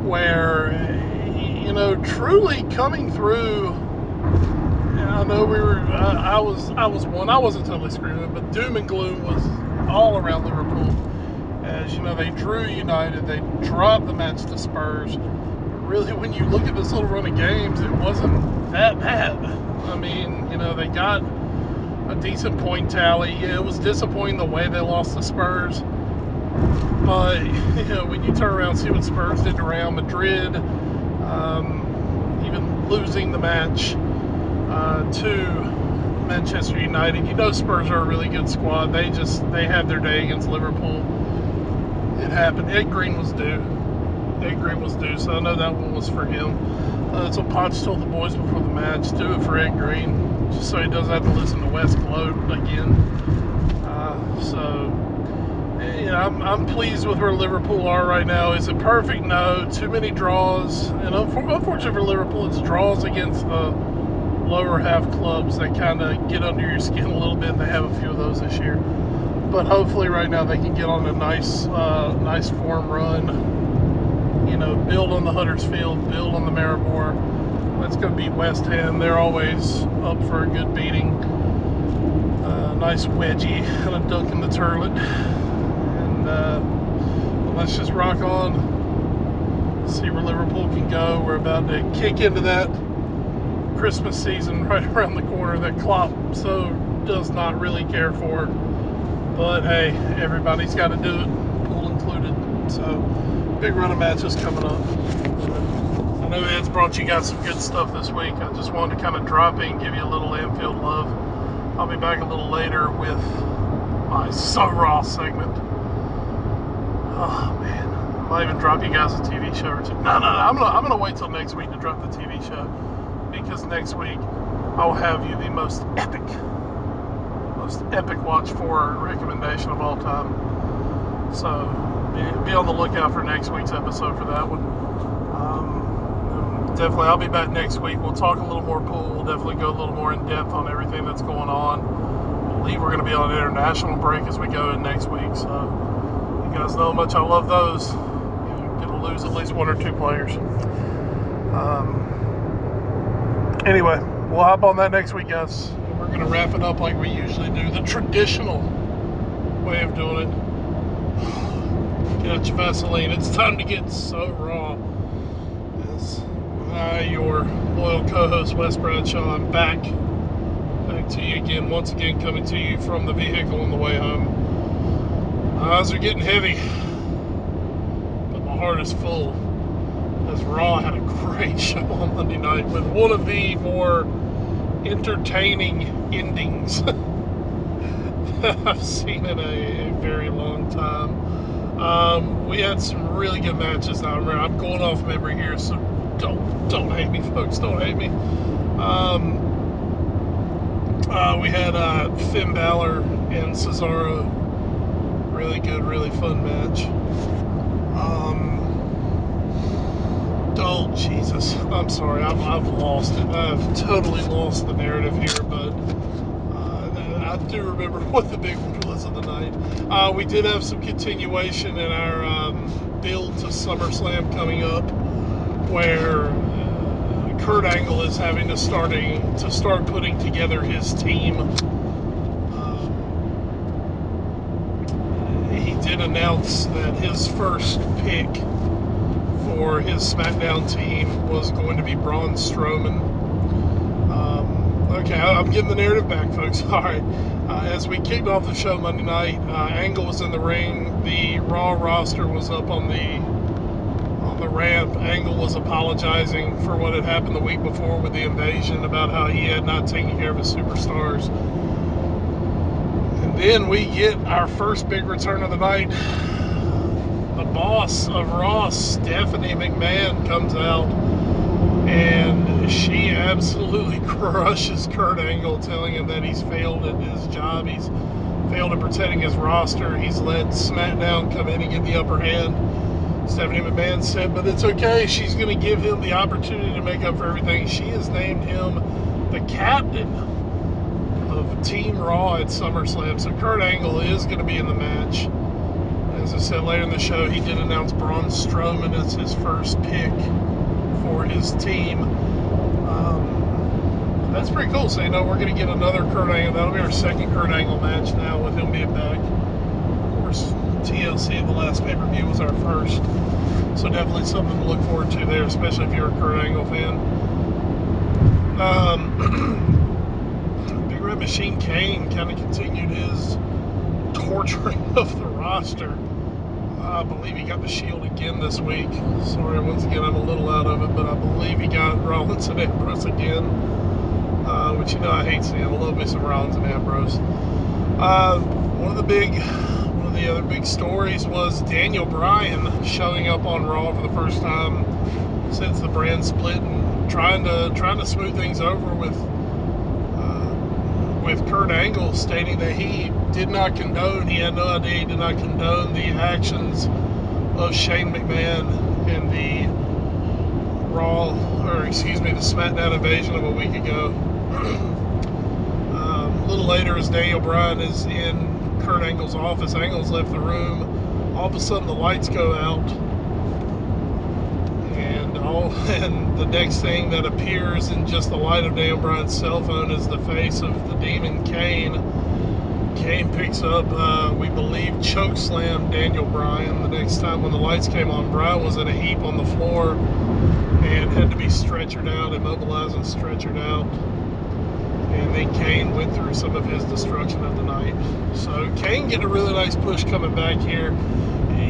where, you know, truly coming through. And I know we were, uh, I was, I was one. I wasn't totally screaming, but doom and gloom was all around Liverpool. As you know, they drew United, they dropped the match to Spurs. But really, when you look at this little run of games, it wasn't that bad. I mean, you know, they got a decent point tally. Yeah, it was disappointing the way they lost to Spurs. But, you know, when you turn around and see what Spurs did to Real Madrid, um, even losing the match uh, to Manchester United, you know Spurs are a really good squad. They just, they had their day against Liverpool. It happened. Ed Green was due. Ed Green was due, so I know that one was for him. Uh, so Potts told the boys before the match, do it for Ed Green, just so he doesn't have to listen to Wes gloat again. Uh, so, yeah, I'm, I'm pleased with where Liverpool are right now. Is it perfect? No. Too many draws. And unfortunately for Liverpool, it's draws against the lower half clubs that kind of get under your skin a little bit, and they have a few of those this year. But hopefully right now they can get on a nice, uh, nice form run. You know, build on the Huddersfield, build on the Maribor. That's going to be West Ham. They're always up for a good beating. Uh, nice wedgie and a dunk in the turlet. And uh, well, let's just rock on. See where Liverpool can go. We're about to kick into that Christmas season right around the corner that Klopp so does not really care for. But hey, everybody's got to do it, pool included. So big run of matches coming up. I know Ed's brought you guys some good stuff this week. I just wanted to kind of drop in and give you a little Anfield love. I'll be back a little later with my So Raw segment. Oh, man. I might even drop you guys a T V show or two. No, no, no. I'm going I'm to wait till next week to drop the T V show, because next week I'll have you the most epic, most epic watch for recommendation of all time. So be, be on the lookout for next week's episode for that one. Definitely, I'll be back next week. We'll talk a little more pool. We'll definitely go a little more in depth on everything that's going on. I believe we're going to be on an international break as we go in next week. So, you guys know how much I love those. You're going to lose at least one or two players. Um, anyway, we'll hop on that next week, guys. We're going to wrap it up like we usually do, the traditional way of doing it. Get out your Vaseline. It's time to get so raw. Yes. Uh, your loyal co-host Wes Bradshaw. I'm back, back to you again, once again coming to you from the vehicle on the way home. My eyes are getting heavy, but my heart is full, as Raw had a great show on Monday night with one of the more entertaining endings that I've seen in a, a very long time. Um, we had some really good matches. Now I'm going off memory here, so Don't don't hate me, folks. Don't hate me. Um, uh, we had uh, Finn Balor and Cesaro. Really good, really fun match. Um, oh, Jesus. I'm sorry. I've, I've lost it. I've totally lost the narrative here, but uh, I do remember what the big one was of the night. Uh, we did have some continuation in our um, build to SummerSlam coming up, where uh, Kurt Angle is having to starting to start putting together his team. Uh, he did announce that his first pick for his SmackDown team was going to be Braun Strowman. Um, okay, I'm getting the narrative back, folks. All right. Uh, as we kicked off the show Monday night, uh, Angle was in the ring. The Raw roster was up on the the ramp. Angle was apologizing for what had happened the week before with the invasion, about how he had not taken care of his superstars. And then we get our first big return of the night. The boss of Raw, Stephanie McMahon, comes out and she absolutely crushes Kurt Angle, telling him that he's failed at his job, he's failed at protecting his roster, he's let SmackDown come in and get the upper hand. Stephanie McMahon said, but it's okay. She's going to give him the opportunity to make up for everything. She has named him the captain of Team Raw at SummerSlam. So Kurt Angle is going to be in the match. As I said later in the show, he did announce Braun Strowman as his first pick for his team. Um, that's pretty cool. So, you know, we're going to get another Kurt Angle. That'll be our second Kurt Angle match now with him being back. Of course, T L C at the last pay-per-view was our first, so definitely something to look forward to there, especially if you're a Kurt Angle fan. Um, Big Red Machine Kane kind of continued his torturing of the roster. I believe he got the Shield again this week. Sorry, once again, I'm a little out of it, but I believe he got Rollins and Ambrose again, uh, which, you know, I hate seeing. I love me some Rollins and Ambrose. Uh, one of the big... The other big stories was Daniel Bryan showing up on Raw for the first time since the brand split, and trying to trying to smooth things over with uh, with Kurt Angle, stating that he did not condone, he had no idea, he did not condone the actions of Shane McMahon in the Raw, or excuse me, the SmackDown invasion of a week ago. um, a little later, as Daniel Bryan is in Kurt Angle's office, Angle's left the room, all of a sudden the lights go out, and all and the next thing that appears in just the light of Daniel Bryan's cell phone is the face of the Demon Kane. Kane picks up, uh, we believe, chokeslammed Daniel Bryan. The next time when the lights came on, Bryan was in a heap on the floor and had to be stretchered out, immobilized and stretchered out. And then Kane went through some of his destruction of the night. So Kane getting a really nice push coming back here.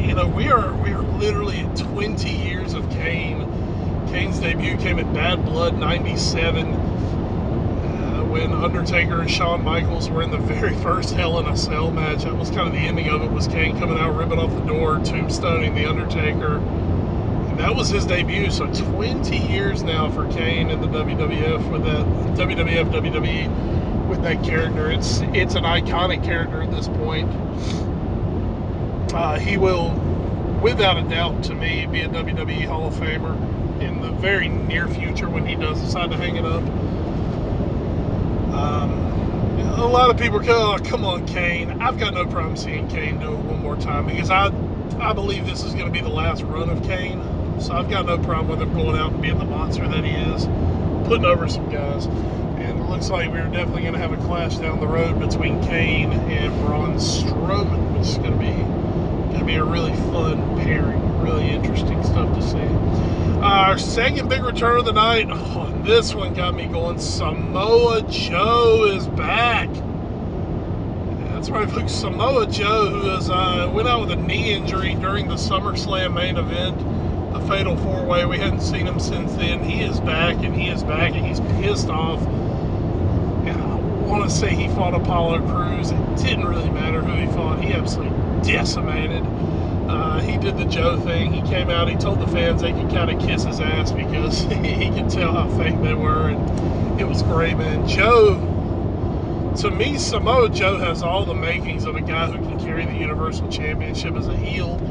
You know, we are we are literally at twenty years of Kane. Kane's debut came at Bad Blood ninety-seven, uh, when Undertaker and Shawn Michaels were in the very first Hell in a Cell match. That was kind of the ending of it, was Kane coming out, ripping off the door, tombstoning the Undertaker. That was his debut, so twenty years now for Kane in the W W F with that W W F W W E with that character. It's it's an iconic character at this point. Uh, he will, without a doubt, to me, be a W W E Hall of Famer in the very near future when he does decide to hang it up. Um, a lot of people go, oh, "Come on, Kane!" I've got no problem seeing Kane do it one more time, because I I believe this is going to be the last run of Kane. So I've got no problem with him going out and being the monster that he is, putting over some guys. And it looks like we're definitely going to have a clash down the road between Kane and Braun Strowman, which is going to be going to be a really fun pairing, really interesting stuff to see. Our second big return of the night, oh, this one got me going, Samoa Joe is back. That's right, folks, Samoa Joe, who is, uh, went out with a knee injury during the SummerSlam main event, the fatal four-way. We hadn't seen him since then. He is back, and he is back, and he's pissed off. And I want to say he fought Apollo Crews. It didn't really matter who he fought. He absolutely decimated. Uh, he did the Joe thing. He came out. He told the fans they could kind of kiss his ass because he could tell how fake they were, and it was great, man. Joe, to me, Samoa Joe has all the makings of a guy who can carry the Universal Championship as a heel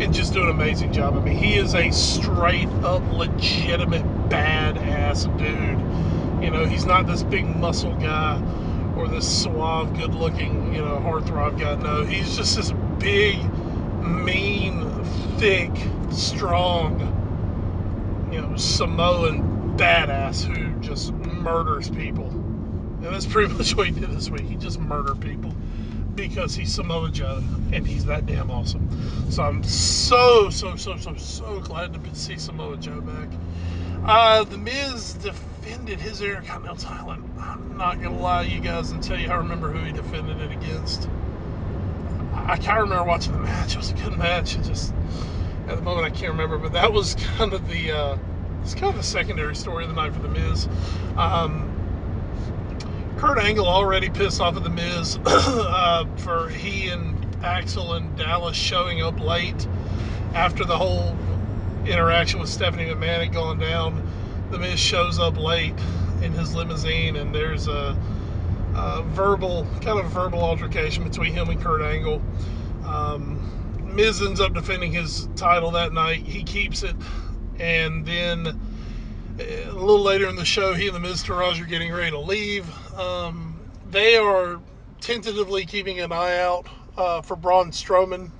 and just do an amazing job. I mean, he is a straight-up, legitimate, badass dude. You know, he's not this big muscle guy or this suave, good-looking, you know, heartthrob guy. No, he's just this big, mean, thick, strong, you know, Samoan badass who just murders people. And that's pretty much what he did this week. He just murdered people because he's Samoa Joe and he's that damn awesome. So I'm so, so, so, so, so glad to see Samoa Joe back. Uh, the Miz defended his Intercontinental title. I'm not going to lie to you guys and tell you I remember who he defended it against. I can't remember watching the match. It was a good match. It just, at the moment, I can't remember. But that was kind of the, uh, it's kind of the secondary story of the night for The Miz. Um, Kurt Angle already pissed off at The Miz uh, for he and Axel and Dallas showing up late after the whole interaction with Stephanie McMahon had gone down. The Miz shows up late in his limousine, and there's a Uh, verbal, kind of verbal altercation between him and Kurt Angle. Um, Miz ends up defending his title that night. He keeps it, and then a little later in the show, he and the Miz Taraj are getting ready to leave. Um, they are tentatively keeping an eye out uh, for Braun Strowman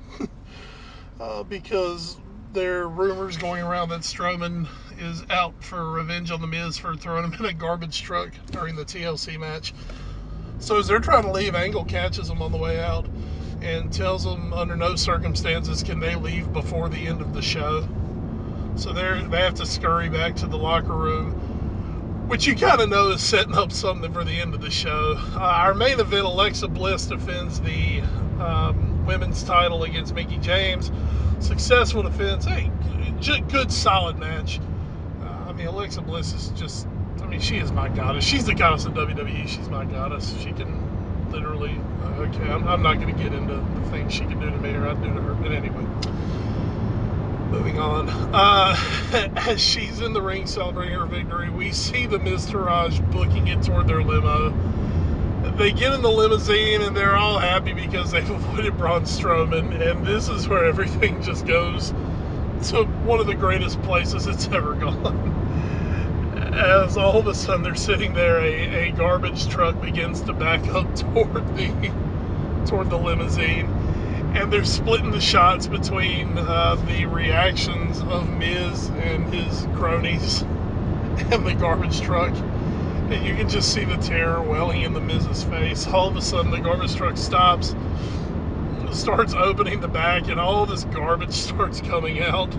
uh, because there are rumors going around that Strowman is out for revenge on the Miz for throwing him in a garbage truck during the T L C match. So as they're trying to leave, Angle catches them on the way out and tells them under no circumstances can they leave before the end of the show. So they they have to scurry back to the locker room, which you kind of know is setting up something for the end of the show. Uh, our main event, Alexa Bliss defends the um, women's title against Mickie James. Successful defense. Hey, good, solid match. Uh, I mean, Alexa Bliss is just... I mean, she is my goddess. She's the goddess of W W E. She's my goddess. She can literally... Uh, okay, I'm, I'm not going to get into the things she can do to me or I'd do to her. But anyway, moving on. Uh, as she's in the ring celebrating her victory, we see the Miz Taraj booking it toward their limo. They get in the limousine, and they're all happy because they've avoided Braun Strowman. And this is where everything just goes to one of the greatest places it's ever gone. As all of a sudden they're sitting there, a, a garbage truck begins to back up toward the toward the limousine, and they're splitting the shots between uh, the reactions of Miz and his cronies and the garbage truck, and you can just see the terror welling in the Miz's face. All of a sudden the garbage truck stops, starts opening the back, and all this garbage starts coming out,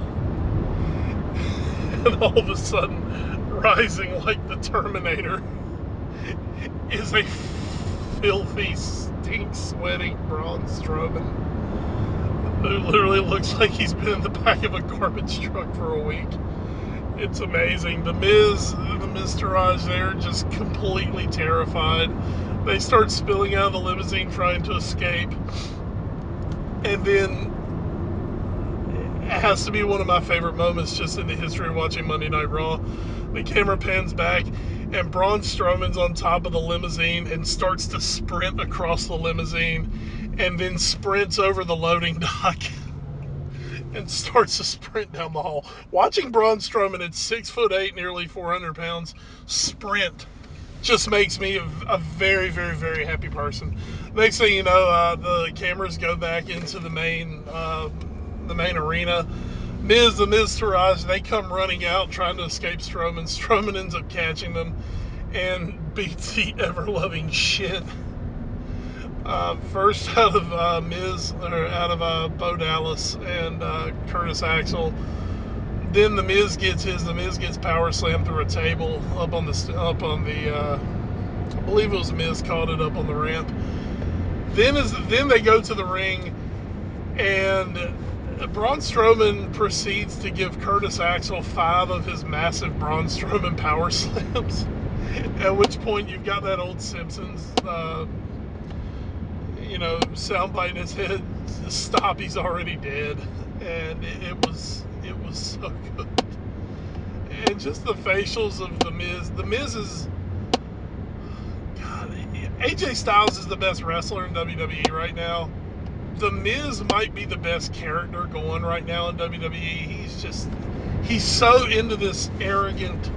and all of a sudden rising like the Terminator is a filthy, stink-sweating Braun Strowman who literally looks like he's been in the back of a garbage truck for a week. It's amazing. The Miz, the Miz Taraj, they're just completely terrified. They start spilling out of the limousine trying to escape. And then it has to be one of my favorite moments just in the history of watching Monday Night Raw. The camera pans back, and Braun Strowman's on top of the limousine and starts to sprint across the limousine and then sprints over the loading dock and starts to sprint down the hall. Watching Braun Strowman at six foot eight, nearly four hundred pounds, sprint just makes me a, a very, very, very happy person. Next thing you know, uh, the cameras go back into the main... Uh, the main arena. Miz and Miz Taraj, they come running out trying to escape Strowman. Strowman ends up catching them and beats the ever-loving shit. Uh, first out of uh, Miz, or out of uh, Bo Dallas and uh, Curtis Axel. Then the Miz gets his. The Miz gets power slammed through a table up on the up on the. Uh, I believe it was Miz caught it up on the ramp. Then is then they go to the ring, and Braun Strowman proceeds to give Curtis Axel five of his massive Braun Strowman power slams. At which point you've got that old Simpsons, uh, you know, soundbite in his head. Stop! He's already dead. And it was it was so good. And just the facials of the Miz. The Miz is, God, A J Styles is the best wrestler in W W E right now. The Miz might be the best character going right now in W W E. He's just, he's so into this arrogant,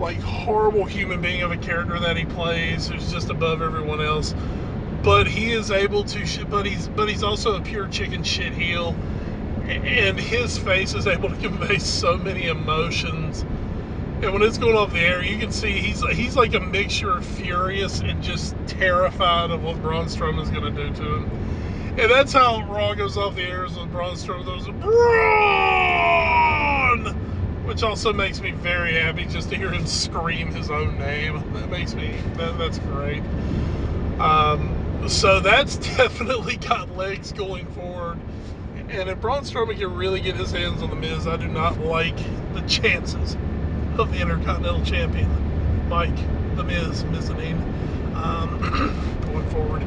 like horrible human being of a character that he plays, who's just above everyone else. But he is able to, but he's, but he's also a pure chicken shit heel. And his face is able to convey so many emotions And when it's going off the air, you can see he's he's like a mixture of furious and just terrified of what Braun Strowman's going to do to him. And that's how Raw goes off the air, is with Braun Strowman. There's a Braun! Which also makes me very happy just to hear him scream his own name. That makes me, that, that's great. Um, so that's definitely got legs going forward. And if Braun Strowman can really get his hands on The Miz, I do not like the chances of the Intercontinental Champion, Mike, The Miz, Mizanine, um, going forward.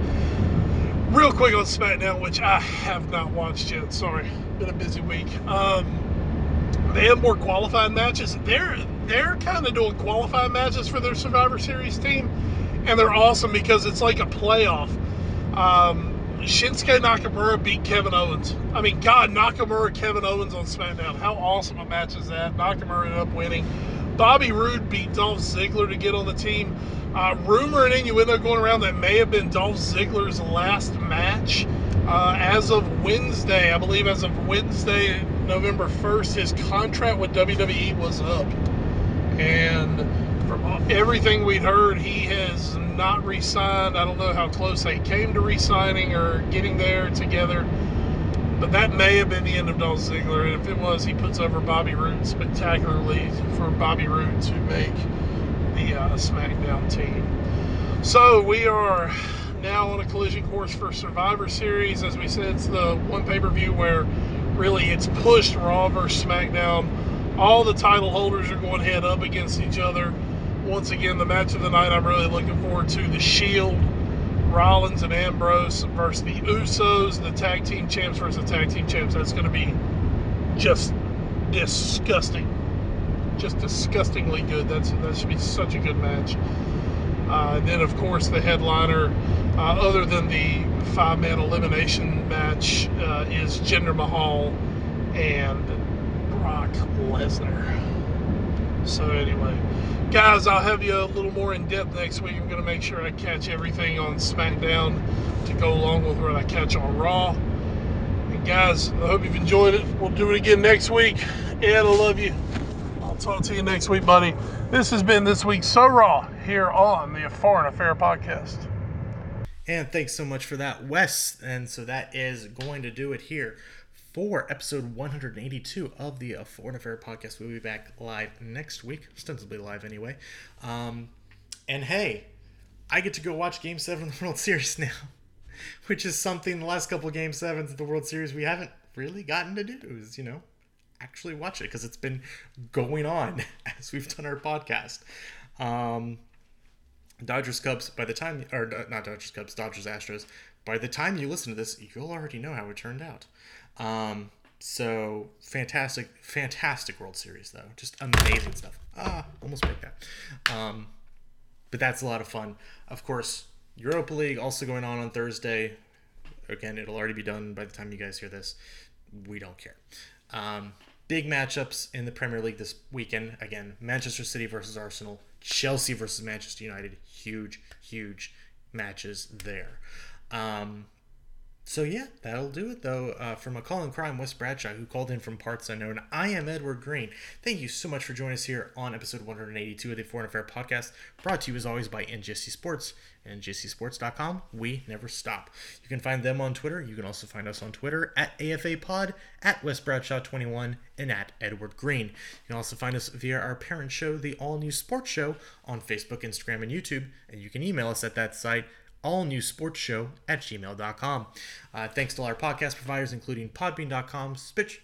Real quick on SmackDown, which I have not watched yet. Sorry, been a busy week. Um, They have more qualifying matches. They're they're kind of doing qualifying matches for their Survivor Series team, and they're awesome because it's like a playoff. Um, Shinsuke Nakamura beat Kevin Owens. I mean, God, Nakamura, Kevin Owens on SmackDown. How awesome a match is that? Nakamura ended up winning. Bobby Roode beat Dolph Ziggler to get on the team. Uh, rumor and innuendo going around that may have been Dolph Ziggler's last match. Uh, as of Wednesday, I believe as of Wednesday, November first, his contract with W W E was up. And from everything we'd heard, he has not re-signed. I don't know how close they came to re-signing or getting there together. But that may have been the end of Dolph Ziggler. And if it was, he puts over Bobby Roode spectacularly for Bobby Roode to make the uh, SmackDown team. So we are now on a collision course for Survivor Series. As we said, it's the one pay-per-view where really it's pushed Raw versus SmackDown. All the title holders are going head up against each other. Once again, the match of the night I'm really looking forward to, The Shield, Rollins and Ambrose versus the Usos, the tag team champs versus the tag team champs. That's going to be just disgusting. Just disgustingly good. That's, that should be such a good match. Uh, and then, of course, the headliner, uh, other than the five-man elimination match, uh, is Jinder Mahal and Brock Lesnar. So, anyway, guys, I'll have you a little more in-depth next week. I'm going to make sure I catch everything on SmackDown to go along with what I catch on Raw. And, guys, I hope you've enjoyed it. We'll do it again next week. Ed, I love you. I'll talk to you next week, buddy. This has been This Week So Raw here on the A Foreign Affair podcast. And thanks so much for that, Wes. And so that is going to do it here for episode one eighty-two of the A Foreign Affair podcast. We'll be back live next week, ostensibly live anyway. Um, and hey, I get to go watch Game seven of the World Series now, which is something the last couple of Game sevens of the World Series we haven't really gotten to do, is, you know, actually watch it, because it's been going on as we've done our podcast. Um, Dodgers Cubs, by the time, or not Dodgers Cubs, Dodgers Astros, by the time you listen to this, you'll already know how it turned out. Um, so fantastic, fantastic World Series though. Just amazing stuff. Ah, almost broke that. Um, but that's a lot of fun. Of course, Europa League also going on on Thursday. Again, it'll already be done by the time you guys hear this. We don't care. Um, big matchups in the Premier League this weekend. Again, Manchester City versus Arsenal, Chelsea versus Manchester United. Huge, huge matches there. Um, so, yeah, that'll do it, though. Uh, from A Call in Crime, Wes Bradshaw, who called in from Parts Unknown, I am Edward Green. Thank you so much for joining us here on episode one eighty-two of the Foreign Affair podcast, brought to you, as always, by N G S C Sports. N G S C Sports dot com. We never stop. You can find them on Twitter. You can also find us on Twitter at A F A Pod, at Wes Bradshaw twenty-one, and at Edward Green. You can also find us via our parent show, The All New Sports Show, on Facebook, Instagram, and YouTube. And you can email us at that site, allnewsportsshow at gmail dot com. Uh, thanks to all our podcast providers, including podbean dot com, Stitcher,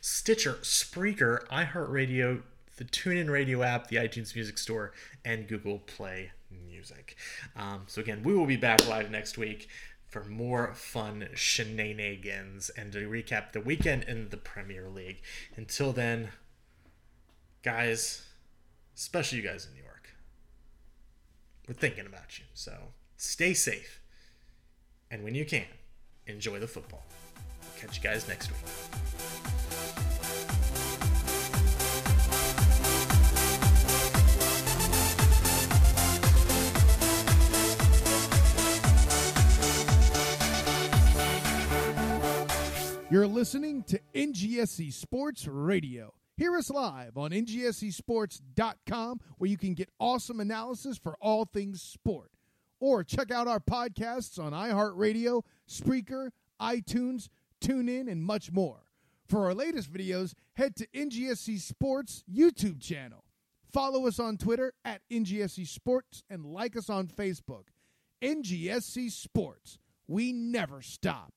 Stitcher, Spreaker, iHeartRadio, the TuneIn Radio app, the iTunes Music Store, and Google Play Music. Um, so again, we will be back live next week for more fun shenanigans and to recap the weekend in the Premier League. Until then, guys, especially you guys in New York, we're thinking about you. So stay safe, and when you can, enjoy the football. Catch you guys next week. You're listening to N G S C Sports Radio. Hear us live on N G S C Sports dot com, where you can get awesome analysis for all things sport. Or check out our podcasts on iHeartRadio, Spreaker, iTunes, TuneIn, and much more. For our latest videos, head to N G S C Sports YouTube channel. Follow us on Twitter at N G S C Sports and like us on Facebook. N G S C Sports. We never stop.